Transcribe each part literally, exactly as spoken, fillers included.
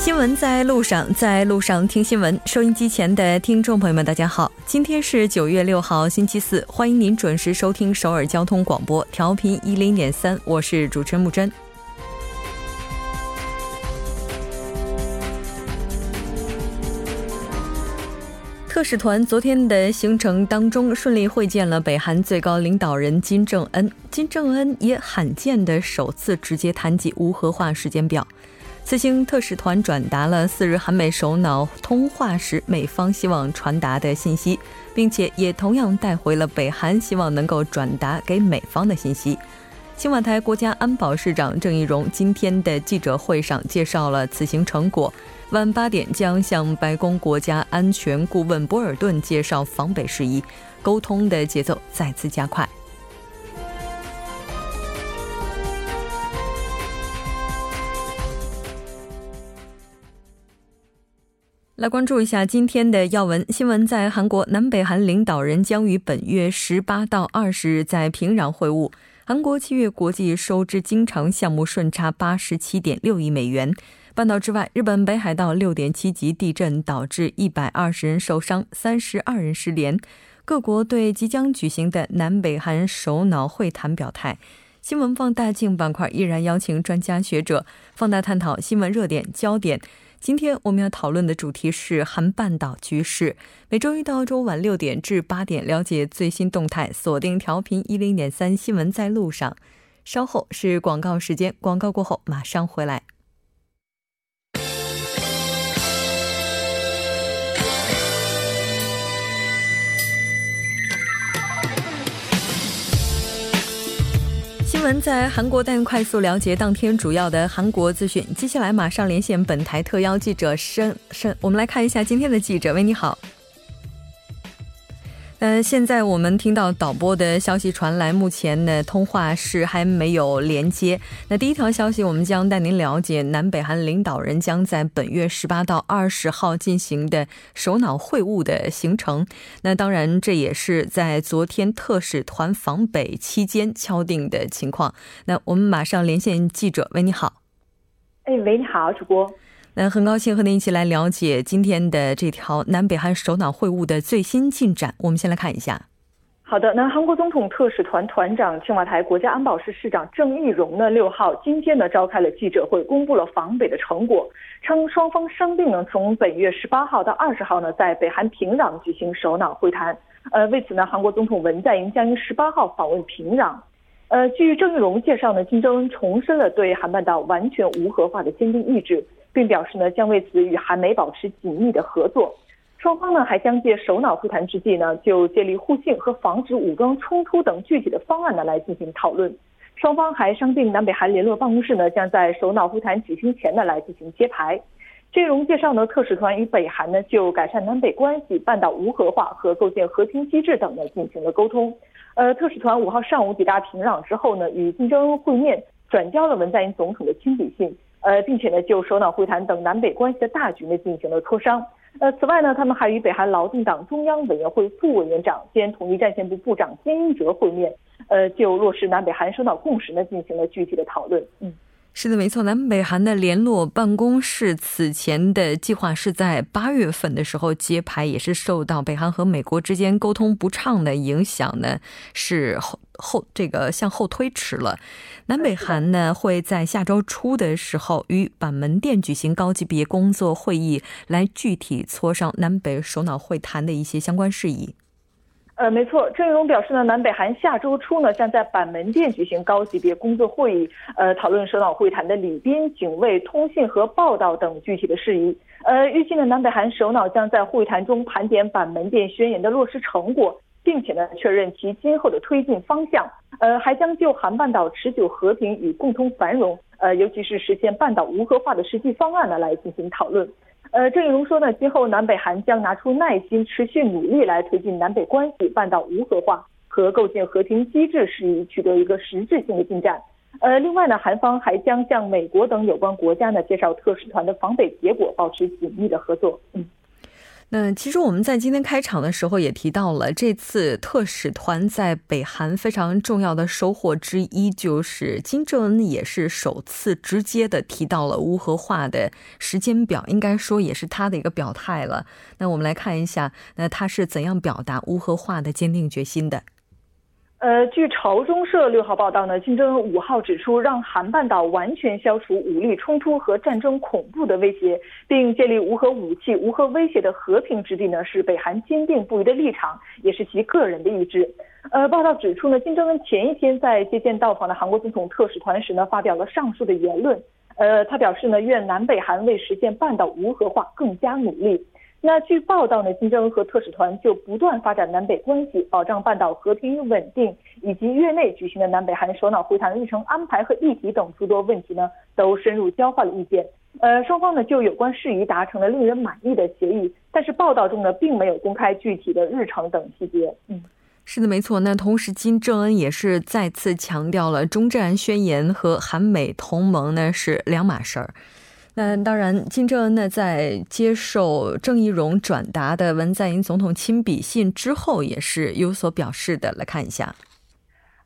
新闻在路上，在路上听新闻。收音机前的听众朋友们大家好，今天是九月六号星期四， 欢迎您准时收听首尔交通广播调频 一零点三， 我是主持人木真。 特使团昨天的行程当中顺利会见了北韩最高领导人金正恩， 金正恩也罕见的首次直接谈及无核化时间表。 此行特使团转达了四日韩美首脑通话时美方希望传达的信息， 并且也同样带回了北韩希望能够转达给美方的信息。 青瓦台国家安保市长郑义溶今天的记者会上介绍了此行成果， 晚八点将向白宫国家安全顾问博尔顿介绍防北事宜， 沟通的节奏再次加快。 来关注一下今天的要闻新闻。在韩国， 南北韩领导人将于本月十八到二十日 在平壤会晤。 韩国七月国际收支经常项目顺差 八十七点六亿美元。 半岛之外， 日本北海道 六点七级地震 导致 一百二十人受伤， 三十二人失联。 各国对即将举行的南北韩首脑会谈表态。 新闻放大镜板块依然邀请专家学者 放大探讨新闻热点焦点。 今天我们要讨论的主题是韩半岛局势。 每周一到周晚六点至八点， 了解最新动态， 锁定调频 一零点三 新闻在路上。 稍后是广告时间， 广告过后马上回来。 新闻在韩国，带您快速了解当天主要的韩国资讯。 接下来马上连线本台特邀记者申申， 我们来看一下今天的记者。喂，你好。 现在我们听到导播的消息传来， 目前呢通话室还没有连接。 那第一条消息我们将带您了解， 南北韩领导人将在本月十八到二十号 进行的首脑会晤的行程。 那当然这也是在昨天特使团访北期间敲定的情况。 那我们马上连线记者。喂，你好。 喂，你好主播。 很高兴和您一起来了解今天的这条南北韩首脑会晤的最新进展，我们先来看一下。 好的，那韩国总统特使团团长， 青瓦台国家安保室市长郑义溶呢， 六号今天呢召开了记者会， 公布了访北的成果， 称双方商定呢从本月十八号到二十号呢 在北韩平壤举行首脑会谈。 为此呢韩国总统文在寅将于十八号访问平壤。 据郑义溶介绍呢， 金正恩重申了对韩半岛完全无核化的坚定意志， 并表示呢将为此与韩美保持紧密的合作。 双方呢还将借首脑会谈之际呢就建立互信和防止武装冲突等具体的方案呢来进行讨论。 双方还商定南北韩联络办公室呢将在首脑会谈举行前呢来进行揭牌。 郑义溶介绍呢特使团与北韩呢就改善南北关系、半岛无核化和构建和平机制等呢进行了沟通。 特使团五号上午抵达平壤之后呢与金正恩会面， 转交了文在寅总统的亲笔信， 并且呢就首脑会谈等南北关系的大局呢进行了磋商。 此外呢他们还与北韩劳动党中央委员会副委员长兼统一战线部部长金英哲会面， 就落实南北韩首脑共识呢进行了具体的讨论。 是的，没错，南北韩的联络办公室 此前的计划是在 八月份的时候揭牌， 也是受到北韩和美国之间沟通不畅的影响呢是 后这个向后推迟了。 南北韩呢会在下周初的时候于板门店举行高级别工作会议， 来具体磋商南北首脑会谈的一些相关事宜。 呃，没错， 郑义溶表示呢， 南北韩下周初呢将在板门店举行高级别工作会议， 讨论首脑会谈的礼宾、警卫、通信和报道等具体的事宜。 预计呢 南北韩首脑将在会谈中盘点板门店宣言的落实成果， 并且呢确认其今后的推进方向。 还将就韩半岛持久和平与共同繁荣， 尤其是实现半岛无核化的实际方案呢来进行讨论。 郑义溶说呢， 今后南北韩将拿出耐心持续努力来推进南北关系、半岛无核化和构建和平机制事宜取得一个实质性的进展。 另外呢韩方还将向美国等有关国家呢介绍特使团的访北结果，保持紧密的合作。嗯那其实我们在今天开场的时候也提到了，这次特使团在北韩非常重要的收获之一就是金正恩也是首次直接的提到了无核化的时间表，应该说也是他的一个表态了。那我们来看一下，那他是怎样表达无核化的坚定决心的。 呃，据朝中社六号报道呢，金正恩五号指出，让韩半岛完全消除武力冲突和战争恐怖的威胁，并建立无核武器、无核威胁的和平之地呢，是北韩坚定不渝的立场，也是其个人的意志。 呃，报道指出呢，金正恩前一天在接见到访的韩国总统特使团时呢，发表了上述的言论。 呃，他表示呢，愿南北韩为实现半岛无核化更加努力。 那据报道呢，金正恩和特使团就不断发展南北关系，保障半岛和平与稳定，以及院内举行的南北韩首脑会谈日程安排和议题等诸多问题呢，都深入交换了意见。呃，双方呢就有关事宜达成了令人满意的协议，但是报道中呢并没有公开具体的日程等细节。嗯。 是的，没错。那同时金正恩也是再次强调了中战宣言和韩美同盟呢是两码事儿。 那当然金正恩呢在接受郑义溶转达的文在寅总统亲笔信之后也是有所表示的，来看一下。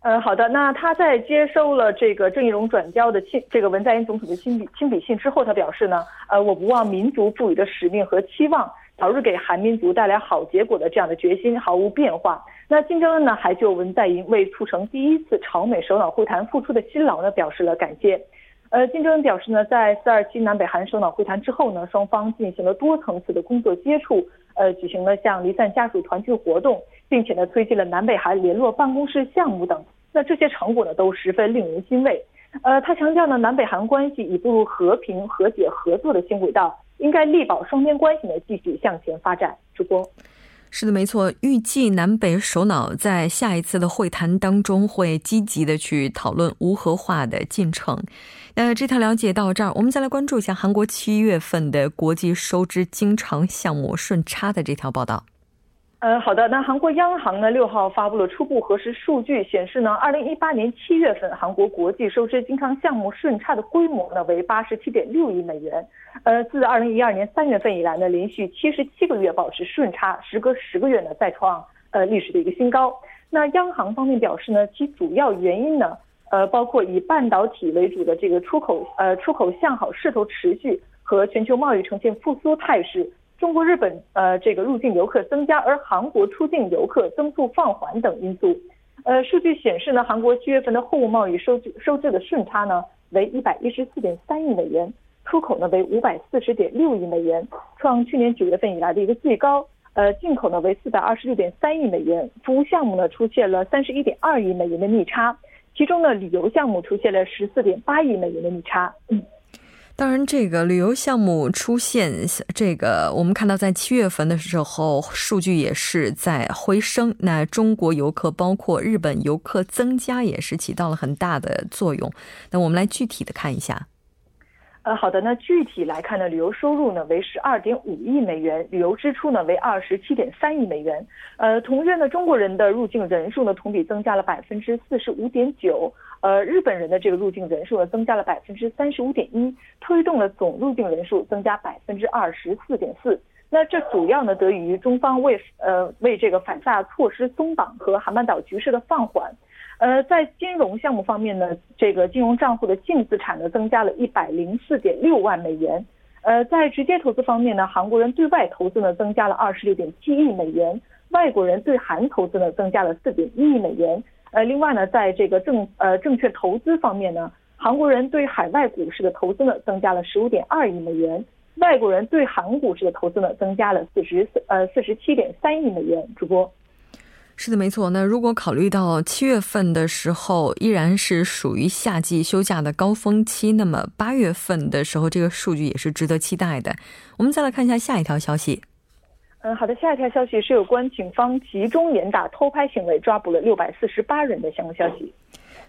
呃，好的，那他在接受了这个郑义溶转交的亲这个文在寅总统的亲笔信之后，他表示呢，呃，我不忘民族赋予的使命和期望， 早日给韩民族带来好结果的这样的决心毫无变化。那金正恩呢还就文在寅为促成第一次朝美首脑会谈付出的辛劳呢表示了感谢。 呃，金正恩表示呢，在四二七南北韩首脑会谈之后呢， 双方进行了多层次的工作接触，呃，举行了像离散家属团聚活动， 并且呢推进了南北韩联络办公室项目等。那这些成果呢都十分令人欣慰。 呃，他强调呢，南北韩关系已步入和平、和解、合作的新轨道， 应该力保双边关系呢继续向前发展。主播。 是的，没错。预计南北首脑在下一次的会谈当中会积极的去讨论无核化的进程。 那这条了解到这儿，我们再来关注一下韩国 七月份的国际收支经常项目顺差的这条报道。 呃，好的，那韩国央行呢六号发布了初步核实数据，显示呢 二零一八年七月份 韩国国际收支经常项目顺差的规模呢为 八十七点六亿美元。 呃，自 二零一二年三月份以来呢， 连续 七十七个月保持顺差， 时隔十个月呢再创呃历史的一个新高。 那央行方面表示呢， 其主要原因呢， 呃包括以半导体为主的这个出口呃出口向好势头持续和全球贸易呈现复苏态势， 中国、日本呃这个入境游客增加，而韩国出境游客增速放缓等因素。 呃，数据显示呢， 韩国七月份的货物贸易收支的顺差呢为 一百一十四点三亿美元， 出口呢为 五百四十点六亿美元， 创去年九月份以来的一个最高。 呃，进口呢为 四百二十六点三亿美元， 服务项目呢出现了 三十一点二亿美元的逆差， 其中呢旅游项目出现了 十四点八亿美元的逆差。 嗯， 当然这个旅游项目出现这个我们看到在 七月份的时候数据也是在回升， 那中国游客包括日本游客增加也是起到了很大的作用。 那我们来具体的看一下。 呃，好的，那具体来看呢， 旅游收入呢为 十二点五亿美元， 旅游支出呢为 二十七点三亿美元。 呃，同月呢， 中国人的入境人数呢同比增加了 百分之四十五点九， 呃，日本人的这个入境人数呢增加了 百分之三十五点一， 推动了总入境人数增加 百分之二十四点四。 那这主要呢得益于中方为呃为这个反萨措施松绑和韩半岛局势的放缓。 呃，在金融项目方面呢， 这个金融账户的净资产呢增加了 一百零四点六万美元。 呃，在直接投资方面呢， 韩国人对外投资呢增加了 二十六点七亿美元， 外国人对韩投资呢增加了 四点一亿美元。 呃，另外呢，在这个证呃证券投资方面呢， 韩国人对海外股市的投资呢增加了 十五点二亿美元， 外国人对韩股市的投资呢增加了 四十呃四十七点三亿美元。 主播。 是的，没错。那如果考虑到 七月份的时候 依然是属于夏季休假的高峰期，那么 八月份的时候 这个数据也是值得期待的。我们再来看一下下一条消息。 嗯，好的，下一条消息是有关警方集中严打偷拍行为抓捕了 六百四十八人的相关消息。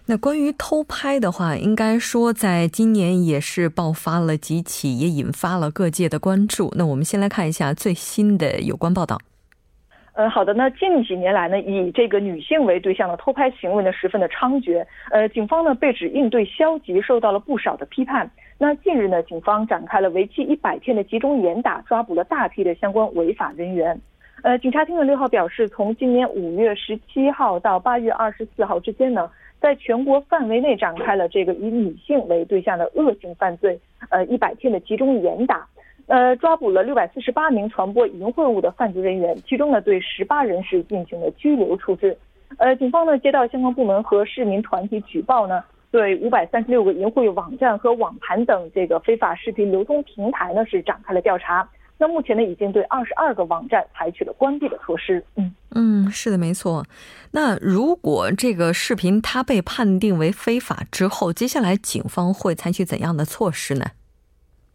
那关于偷拍的话，应该说在今年也是爆发了几起， 也引发了各界的关注。那我们先来看一下最新的有关报道。呃，好的。那近几年来呢，以这个女性为对象的偷拍行为呢，十分的猖獗。呃，警方呢被指应对消极，受到了不少的批判。那近日呢，警方展开了为期一百天的集中严打，抓捕了大批的相关违法人员。呃，警察厅的六号表示，从今年五月十七号到八月二十四号之间呢，在全国范围内展开了这个以女性为对象的恶性犯罪，呃，一百天的集中严打。呃，抓捕了六百四十八名传播淫秽物的犯罪人员，其中呢，对十八人是进行了拘留处置。呃，警方呢接到相关部门和市民团体举报呢，对五百三十六个淫秽网站和网盘等这个非法视频流通平台呢是展开了调查。那目前呢，已经对二十二个网站采取了关闭的措施。嗯嗯，是的，没错。那如果这个视频它被判定为非法之后，接下来警方会采取怎样的措施呢？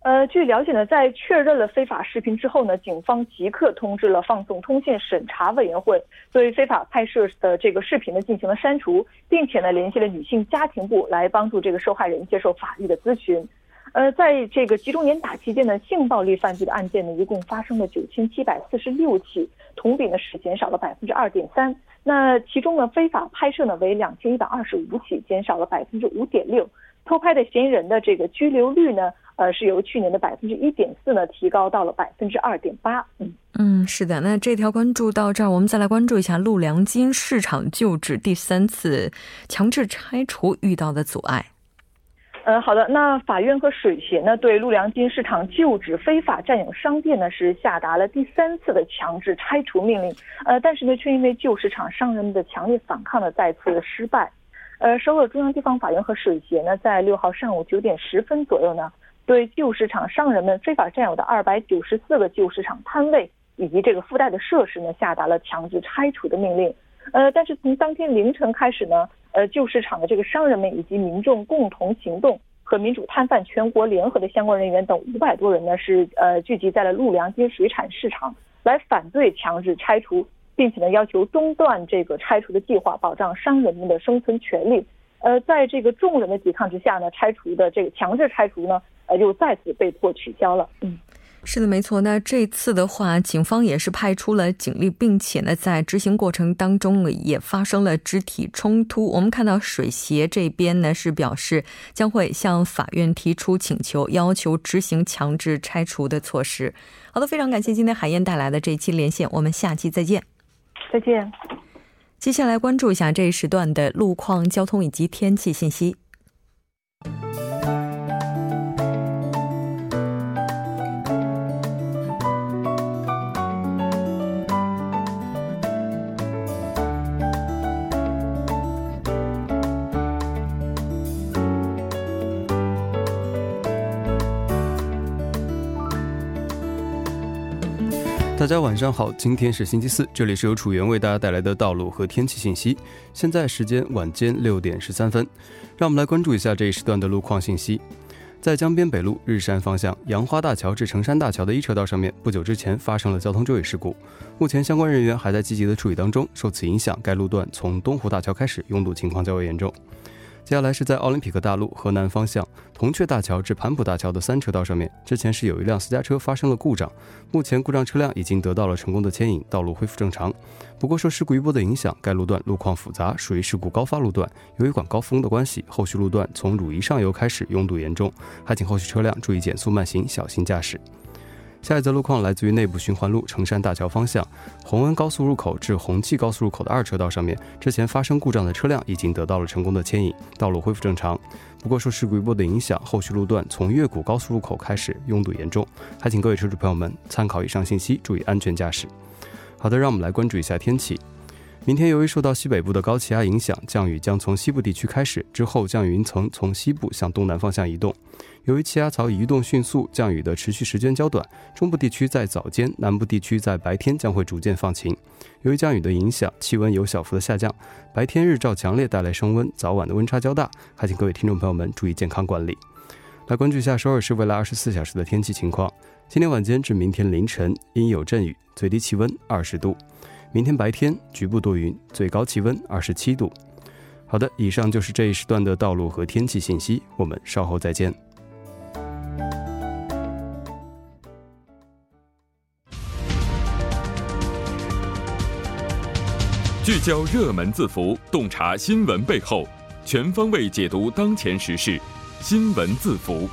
呃，据了解呢，在确认了非法视频之后呢，警方即刻通知了放送通信审查委员会，对非法拍摄的这个视频呢进行了删除，并且呢联系了女性家庭部来帮助这个受害人接受法律的咨询。呃，在这个集中严打期间呢，性暴力犯罪的案件呢一共发生了九千七百四十六起，同比呢是减少了百分之二点三。那其中呢，非法拍摄呢为两千一百二十五起，减少了百分之五点六。偷拍的嫌疑人的这个拘留率呢？呃，是由去年的 百分之一点四 呢，提高到了 百分之二点八。 嗯嗯，是的。那这条关注到这儿，我们再来关注一下陆良金市场旧址第三次强制拆除遇到的阻碍。呃，好的。那法院和水协呢，对陆良金市场旧址非法占有商店呢，是下达了第三次的强制拆除命令。呃，但是呢，却因为旧市场商人们的强烈反抗呢，再次失败。呃，首尔中央地方法院和水协呢，在六号上午九点十分左右呢，对旧市场商人们非法占有的二百九十四个旧市场摊位以及这个附带的设施呢，下达了强制拆除的命令。呃，但是从当天凌晨开始呢，呃，旧市场的这个商人们以及民众共同行动和民主摊贩全国联合的相关人员等五百多人呢，是呃聚集在了陆良金水产市场来反对强制拆除，并且呢要求中断这个拆除的计划，保障商人们的生存权利。呃，在这个众人的抵抗之下呢，拆除的这个强制拆除呢，呃，又再次被迫取消了。嗯，是的，没错。那这次的话，警方也是派出了警力，并且呢，在执行过程当中也发生了肢体冲突。我们看到水协这边呢是表示将会向法院提出请求，要求执行强制拆除的措施。好的，非常感谢今天海燕带来的这一期连线，我们下期再见。再见。接下来关注一下这一时段的路况、交通以及天气信息。大家晚上好，今天是星期四，这里是由楚源为大家带来的道路和天气信息。现在时间晚间六点十三分，让我们来关注一下这一时段的路况信息。在江边北路日山方向杨花大桥至城山大桥的一车道上面，不久之前发生了交通追尾事故，目前相关人员还在积极的处理当中。受此影响，该路段从东湖大桥开始拥堵情况较为严重。接下来是在奥林匹克大路河南方向铜雀大桥至盘浦大桥的三车道上面，之前是有一辆私家车发生了故障，目前故障车辆已经得到了成功的牵引，道路恢复正常。不过受事故余波的影响，该路段路况复杂，属于事故高发路段，由于管高峰的关系，后续路段从汝宜上游开始拥堵严重，还请后续车辆注意减速慢行，小心驾驶。下一则路况来自于内部循环路城山大桥方向红恩高速入口至红旗高速入口的二车道上面，之前发生故障的车辆已经得到了成功的牵引，道路恢复正常。不过受事故一波的影响，后续路段从越谷高速入口开始拥堵严重，还请各位车主朋友们参考以上信息，注意安全驾驶。好的，让我们来关注一下天气。明天由于受到西北部的高气压影响，降雨将从西部地区开始，之后降雨云层从西部向东南方向移动。由于气压槽移动迅速，降雨的持续时间较短，中部地区在早间，南部地区在白天将会逐渐放晴。由于降雨的影响，气温有小幅的下降，白天日照强烈带来升温，早晚的温差较大，还请各位听众朋友们注意健康管理。来关注一下首尔市未来二十四小时的天气情况。今天晚间至明天凌晨阴有阵雨，最低气温二十度。明天白天局部多云，最高气温二十七度。好的，以上就是这一时段的道路和天气信息，我们稍后再见。聚焦热门字符，洞察新闻背后，全方位解读当前时事。新闻字符。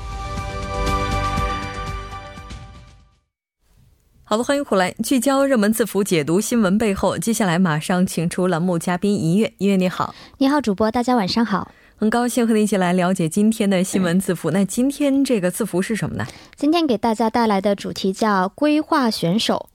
好的，欢迎回来，聚焦热门字符，解读新闻背后。接下来马上请出栏目嘉宾一月，一月你好。你好，主播，大家晚上好。很高兴和你一起来了解今天的新闻字符。那今天这个字符是什么呢？今天给大家带来的主题叫规划选手。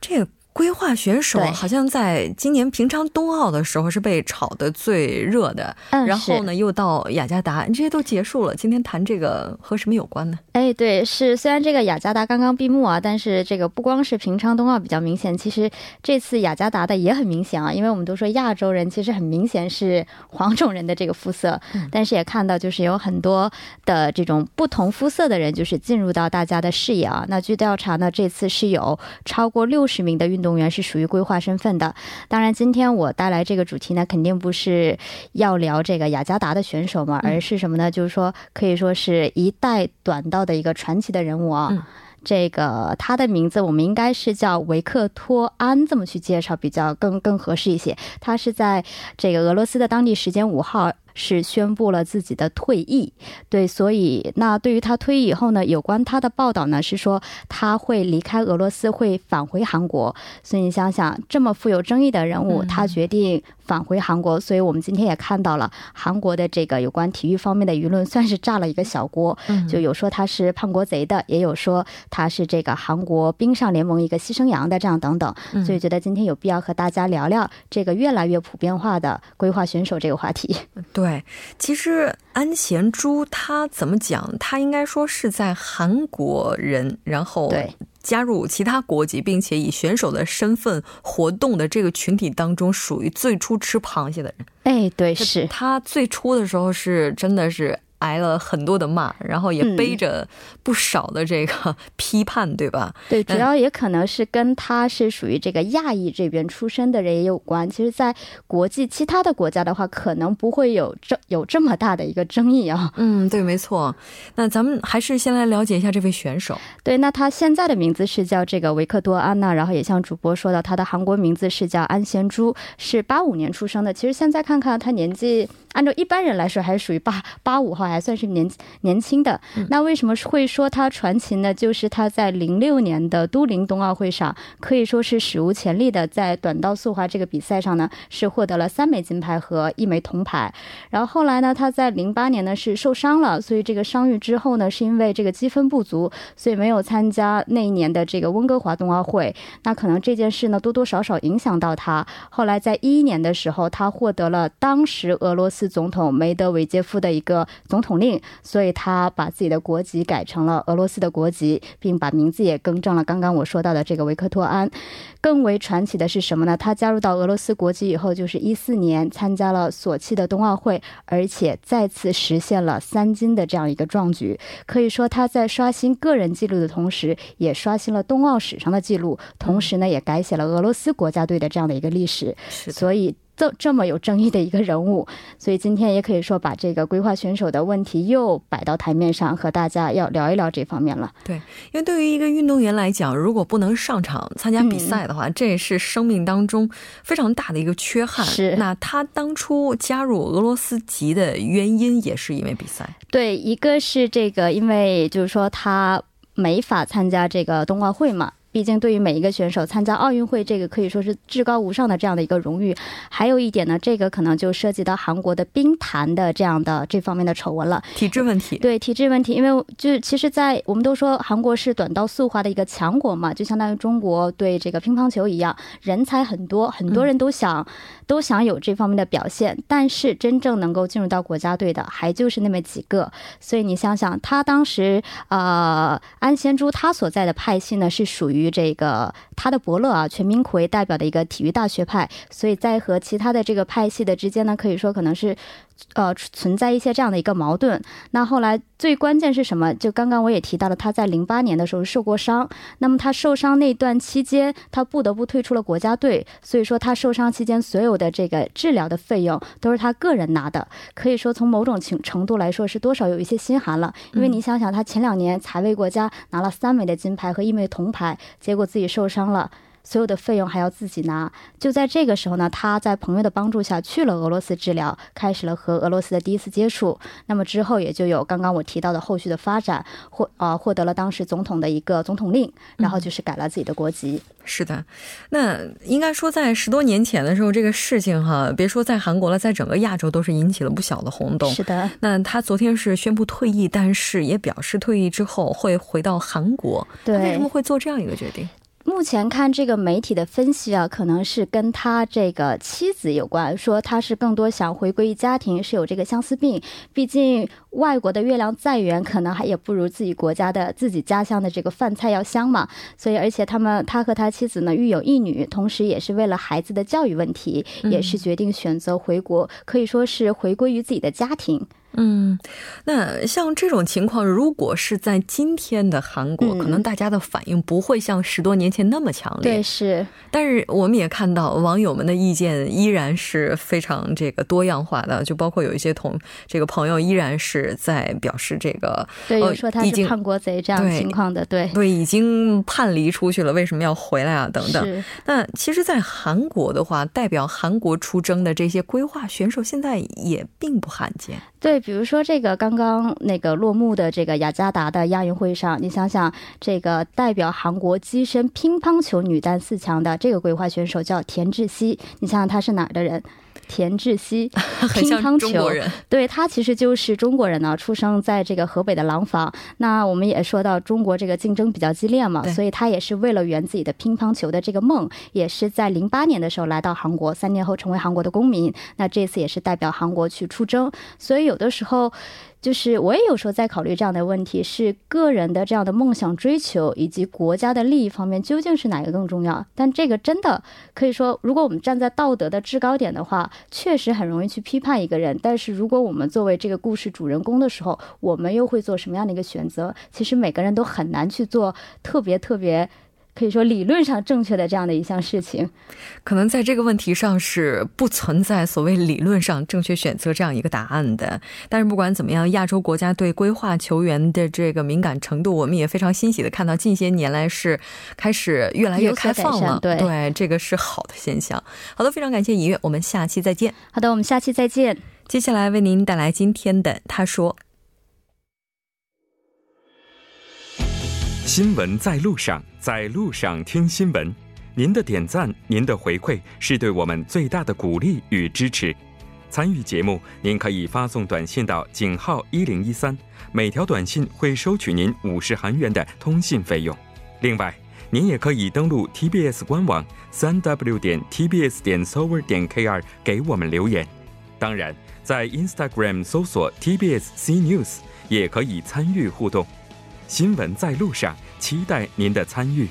这个规划选手好像在今年平昌冬奥的时候是被炒得最热的、嗯、然后呢又到雅加达，这些都结束了，今天谈这个和什么有关呢？哎，对，是虽然这个雅加达刚刚闭幕啊，但是这个不光是平昌冬奥比较明显，其实这次雅加达的也很明显啊，因为我们都说亚洲人其实很明显是黄种人的这个肤色、嗯、但是也看到就是有很多的这种不同肤色的人就是进入到大家的视野啊。那据调查呢，这次是有超过六十名的运动运动员是属于规划身份的。当然今天我带来这个主题呢，肯定不是要聊这个雅加达的选手嘛，而是什么呢，就是说可以说是一代短道的一个传奇的人物啊、嗯、这个他的名字我们应该是叫维克托安，这么去介绍比较更更合适一些。他是在这个俄罗斯的当地时间五号是宣布了自己的退役，对，所以那对于他退役以后呢，有关他的报道呢是说他会离开俄罗斯，会返回韩国。所以你想想，这么富有争议的人物，他决定返回韩国、嗯、所以我们今天也看到了韩国的这个有关体育方面的舆论算是炸了一个小锅、嗯、就有说他是叛国贼的，也有说他是这个韩国冰上联盟一个牺牲羊的，这样等等。所以觉得今天有必要和大家聊聊这个越来越普遍化的规划选手这个话题。对，其实安贤洙他怎么讲，他应该说是在韩国人，然后加入其他国籍并且以选手的身份活动的这个群体当中，属于最初吃螃蟹的人。哎，对，是他最初的时候是真的是挨了很多的骂，然后也背着不少的这个批判、嗯、对吧？对，主要也可能是跟他是属于这个亚裔这边出身的人也有关。其实在国际其他的国家的话，可能不会有这有这么大的一个争议啊。嗯，对，没错。那咱们还是先来了解一下这位选手。对，那他现在的名字是叫这个维克多安娜，然后也像主播说到他的韩国名字是叫安贤洙，是八五年出生的。其实现在看看他年纪，按照一般人来说还是属于八五后，还算是年年轻的。那为什么会说他传奇呢？就是他在零六年的都灵冬奥会上，可以说是史无前例的在短道速滑这个比赛上呢是获得了三枚金牌和一枚铜牌。然后后来呢，他在零八年呢是受伤了，所以这个伤愈之后呢，是因为这个积分不足，所以没有参加那一年的这个温哥华冬奥会。那可能这件事呢多多少少影响到他。后来在一一年的时候，他获得了当时俄罗斯总统梅德韦杰夫的一个总统令，所以他把自己的国籍改成了俄罗斯的国籍，并把名字也更正了刚刚我说到的这个维克托安。更为传奇的是什么呢？他加入到俄罗斯国籍以后，就是一四年参加了索契的冬奥会，而且再次实现了三金的这样一个壮举。可以说他在刷新个人纪录的同时，也刷新了冬奥史上的纪录，同时呢也改写了俄罗斯国家队的这样的一个历史。所以这么有争议的一个人物，所以今天也可以说把这个规划选手的问题又摆到台面上，和大家要聊一聊这方面了。对，因为对于一个运动员来讲，如果不能上场参加比赛的话、嗯、这是生命当中非常大的一个缺憾。是，那他当初加入俄罗斯籍的原因也是因为比赛。对，一个是这个因为就是说他没法参加这个冬奥会嘛，毕竟对于每一个选手参加奥运会，这个可以说是至高无上的这样的一个荣誉。还有一点呢，这个可能就涉及到韩国的冰坛的这样的这方面的丑闻了，体制问题。对，体制问题，因为就其实在我们都说韩国是短道速滑的一个强国嘛，就相当于中国对这个乒乓球一样，人才很多，很多人都想、嗯、都想有这方面的表现，但是真正能够进入到国家队的还就是那么几个。所以你想想他当时呃，安贤洙他所在的派系呢是属于于这个他的伯乐啊，全民奎代表的一个体育大学派，所以在和其他的这个派系的之间呢，可以说可能是呃存在一些这样的一个矛盾。那后来最关键是什么？就刚刚我也提到了，他在零八年的时候受过伤。那么他受伤那段期间，他不得不退出了国家队，所以说他受伤期间所有的这个治疗的费用都是他个人拿的。可以说从某种程度来说，是多少有一些心寒了。因为你想想，他前两年才为国家拿了三枚的金牌和一枚铜牌，结果自己受伤了。所有的费用还要自己拿。就在这个时候呢，他在朋友的帮助下去了俄罗斯治疗，开始了和俄罗斯的第一次接触。那么之后也就有刚刚我提到的后续的发展，获啊、呃、获得了当时总统的一个总统令，然后就是改了自己的国籍。嗯、是的，那应该说在十多年前的时候，这个事情哈，别说在韩国了，在整个亚洲都是引起了不小的轰动。是的，那他昨天是宣布退役，但是也表示退役之后会回到韩国。对，为什么会做这样一个决定？目前看这个媒体的分析啊，可能是跟他这个妻子有关，说他是更多想回归家庭，是有这个相思病。毕竟外国的月亮再圆，可能还也不如自己国家的自己家乡的这个饭菜要香嘛。所以而且他们他和他妻子呢育有一女，同时也是为了孩子的教育问题，也是决定选择回国，可以说是回归于自己的家庭。嗯，那像这种情况，如果是在今天的韩国、嗯、可能大家的反应不会像十多年前那么强烈。对，是。但是我们也看到网友们的意见依然是非常这个多样化的，就包括有一些同这个朋友依然是在表示这个对、呃、说他是叛国贼这样情况的。对 对, 对已经叛离出去了，为什么要回来啊等等。那其实在韩国的话，代表韩国出征的这些规划选手现在也并不罕见。对，比如说这个刚刚那个落幕的这个雅加达的亚运会上，你想想这个代表韩国跻身乒乓球女单四强的这个规划选手叫田智希，你想想她是哪儿的人？田智希，乒乓球，对，他其实就是中国人呢、啊，出生在这个河北的廊坊。那我们也说到中国这个竞争比较激烈嘛，所以他也是为了圆自己的乒乓球的这个梦，也是在零八年的时候来到韩国，三年后成为韩国的公民。那这次也是代表韩国去出征，所以有的时候。就是我也有时候在考虑这样的问题，是个人的这样的梦想追求以及国家的利益方面究竟是哪个更重要。但这个真的可以说，如果我们站在道德的制高点的话，确实很容易去批判一个人，但是如果我们作为这个故事主人公的时候，我们又会做什么样的一个选择，其实每个人都很难去做特别特别可以说理论上正确的这样的一项事情。可能在这个问题上是不存在所谓理论上正确选择这样一个答案的。但是不管怎么样，亚洲国家对规划球员的这个敏感程度，我们也非常欣喜的看到近些年来是开始越来越开放了。 对, 对这个是好的现象。好的，非常感谢尹月，我们下期再见。好的，我们下期再见。接下来为您带来今天的他说新闻在路上，在路上听新闻。您的点赞，您的回馈是对我们最大的鼓励与支持。参与节目，您可以发送短信到井号一零一三，每条短信会收取您五十韩元的通信费用。另外，您也可以登录 T B S 官网三 w 点 tbs 点 seoul 点 kr 给我们留言。当然，在 Instagram 搜索 T B S C News 也可以参与互动。新闻在路上，期待您的参与。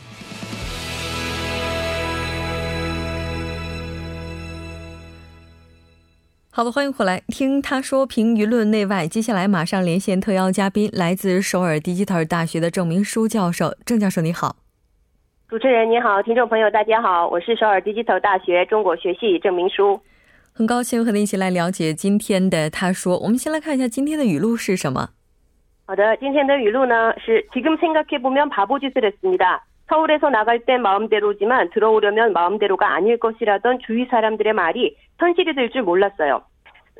好的，欢迎回来听他说，评舆论内外。接下来马上连线特邀嘉宾，来自首尔迪吉特尔大学的郑明书教授。郑教授你好。主持人你好，听众朋友大家好，我是首尔迪吉特尔大学中国学系郑明书。很高兴和您一起来了解今天的他说。我们先来看一下今天的语录是什么。好的，今天的语录呢是지금생각해보면바보짓을했습니다서울에서나갈땐마음대로지만들어오려면마음대로가아닐것이라던주위사람들의말이현실이될줄몰랐어요。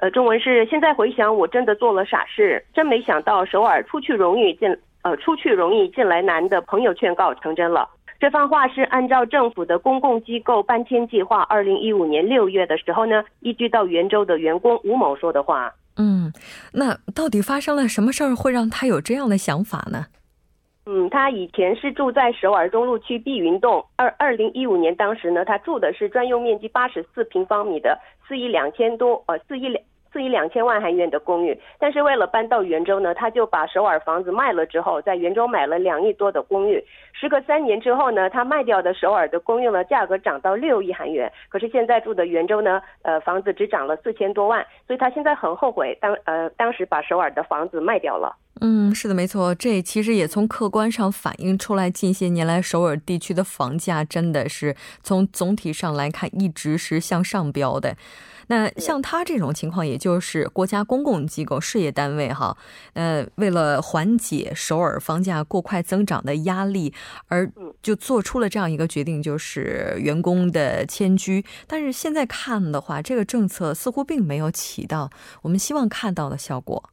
呃，中文是现在回想，我真的做了傻事，真没想到首尔出去容易进呃出去容易进来难的朋友劝告成真了。这番话是按照政府的公共机构搬迁计划，二零一五年六月的时候呢，移居到元州的员工吴某说的话。嗯，那到底发生了什么事儿会让他有这样的想法呢？嗯，他以前是住在首尔中路区碧云洞，二二零一五年当时呢，他住的是专用面积八十四平方米的四亿两千多呃四亿两四亿两千万韩元的公寓，但是为了搬到元州呢，他就把首尔房子卖了之后，在元州买了两亿多的公寓。时隔三年之后呢，他卖掉的首尔的公寓呢，价格涨到六亿韩元。可是现在住的元州呢，呃，房子只涨了四千多万，所以他现在很后悔当呃当时把首尔的房子卖掉了。嗯，是的，没错，这其实也从客观上反映出来，近些年来首尔地区的房价真的是从总体上来看一直是向上飙的。那像他这种情况也就是国家公共机构事业单位哈，呃为了缓解首尔房价过快增长的压力而就做出了这样一个决定，就是员工的迁居，但是现在看的话这个政策似乎并没有起到我们希望看到的效果。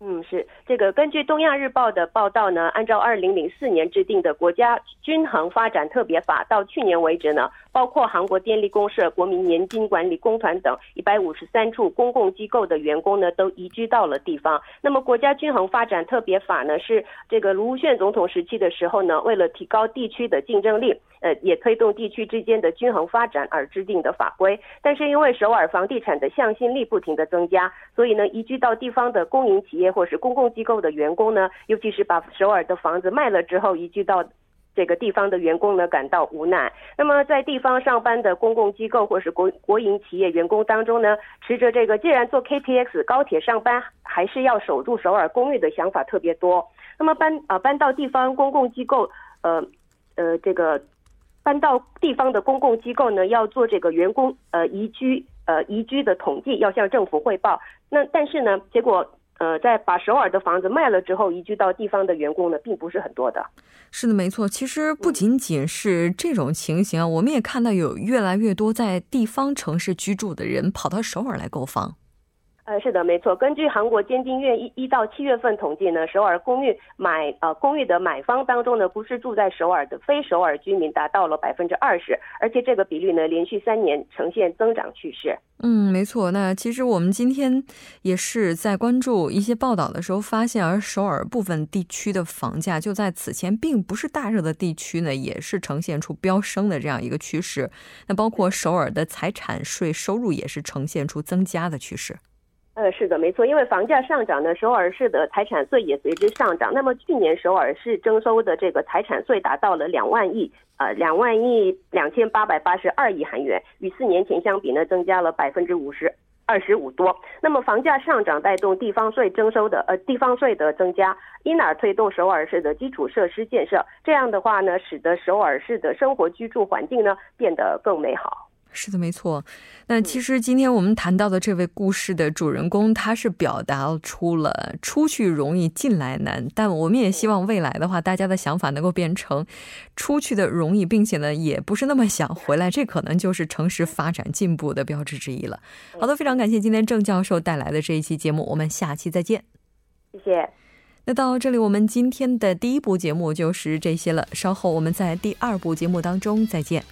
嗯，是这个根据东亚日报的报道呢，按照二零零四年制定的国家均衡发展特别法，到去年为止呢， 包括韩国电力公社、国民年金管理公团等 一百五十三处公共机构的员工呢都移居到了地方。 那么国家均衡发展特别法呢是这个卢武铉总统时期的时候呢，为了提高地区的竞争力 也推动地区之间的均衡发展而制定的法规。 但是因为首尔房地产的向心力不停的增加，所以呢移居到地方的公营企业或是公共机构的员工呢， 尤其是把首尔的房子卖了之后移居到 这个地方的员工呢感到无奈。那么在地方上班的公共机构或是国营企业员工当中呢，持着这个既然坐 케이티엑스 高铁上班还是要守住首尔公寓的想法特别多。那么搬到地方公共机构，呃呃这个搬到地方的公共机构呢要做这个员工呃移居呃移居的统计，要向政府汇报。那但是呢结果 在把首尔的房子卖了之后移居到地方的员工呢并不是很多的。是的，没错。其实不仅仅是这种情形啊，我们也看到有越来越多在地方城市居住的人跑到首尔来购房。 是的，没错。根据韩国监禁院一到七月份 统计呢，首尔公寓买呃公寓的买方当中呢，不是住在首尔的非首尔居民达到了百分之二十， 而且这个比率呢连续三年呈现增长趋势。 嗯，没错。那其实我们今天也是在关注一些报道的时候发现，而首尔部分地区的房价就在此前并不是大热的地区呢也是呈现出飙升的这样一个趋势。 那包括首尔的财产税收入也是呈现出增加的趋势。 呃，是的，没错。因为房价上涨呢，首尔市的财产税也随之上涨。那么去年首尔市征收的这个财产税达到了两万亿， 两万亿两千八百八十二亿韩元， 与四年前相比呢增加了百分之五十 二十五多。 那么房价上涨带动地方税征收的呃地方税的增加， 因而推动首尔市的基础设施建设。 这样的话呢，使得首尔市的生活居住环境呢变得更美好。 是的，没错。那其实今天我们谈到的这位故事的主人公，他是表达出了出去容易进来难，但我们也希望未来的话大家的想法能够变成出去的容易并且呢也不是那么想回来，这可能就是城市发展进步的标志之一了。好的，非常感谢今天郑教授带来的这一期节目，我们下期再见。谢谢。 那到这里我们今天的第一部节目就是这些了，稍后我们在第二部节目当中再见。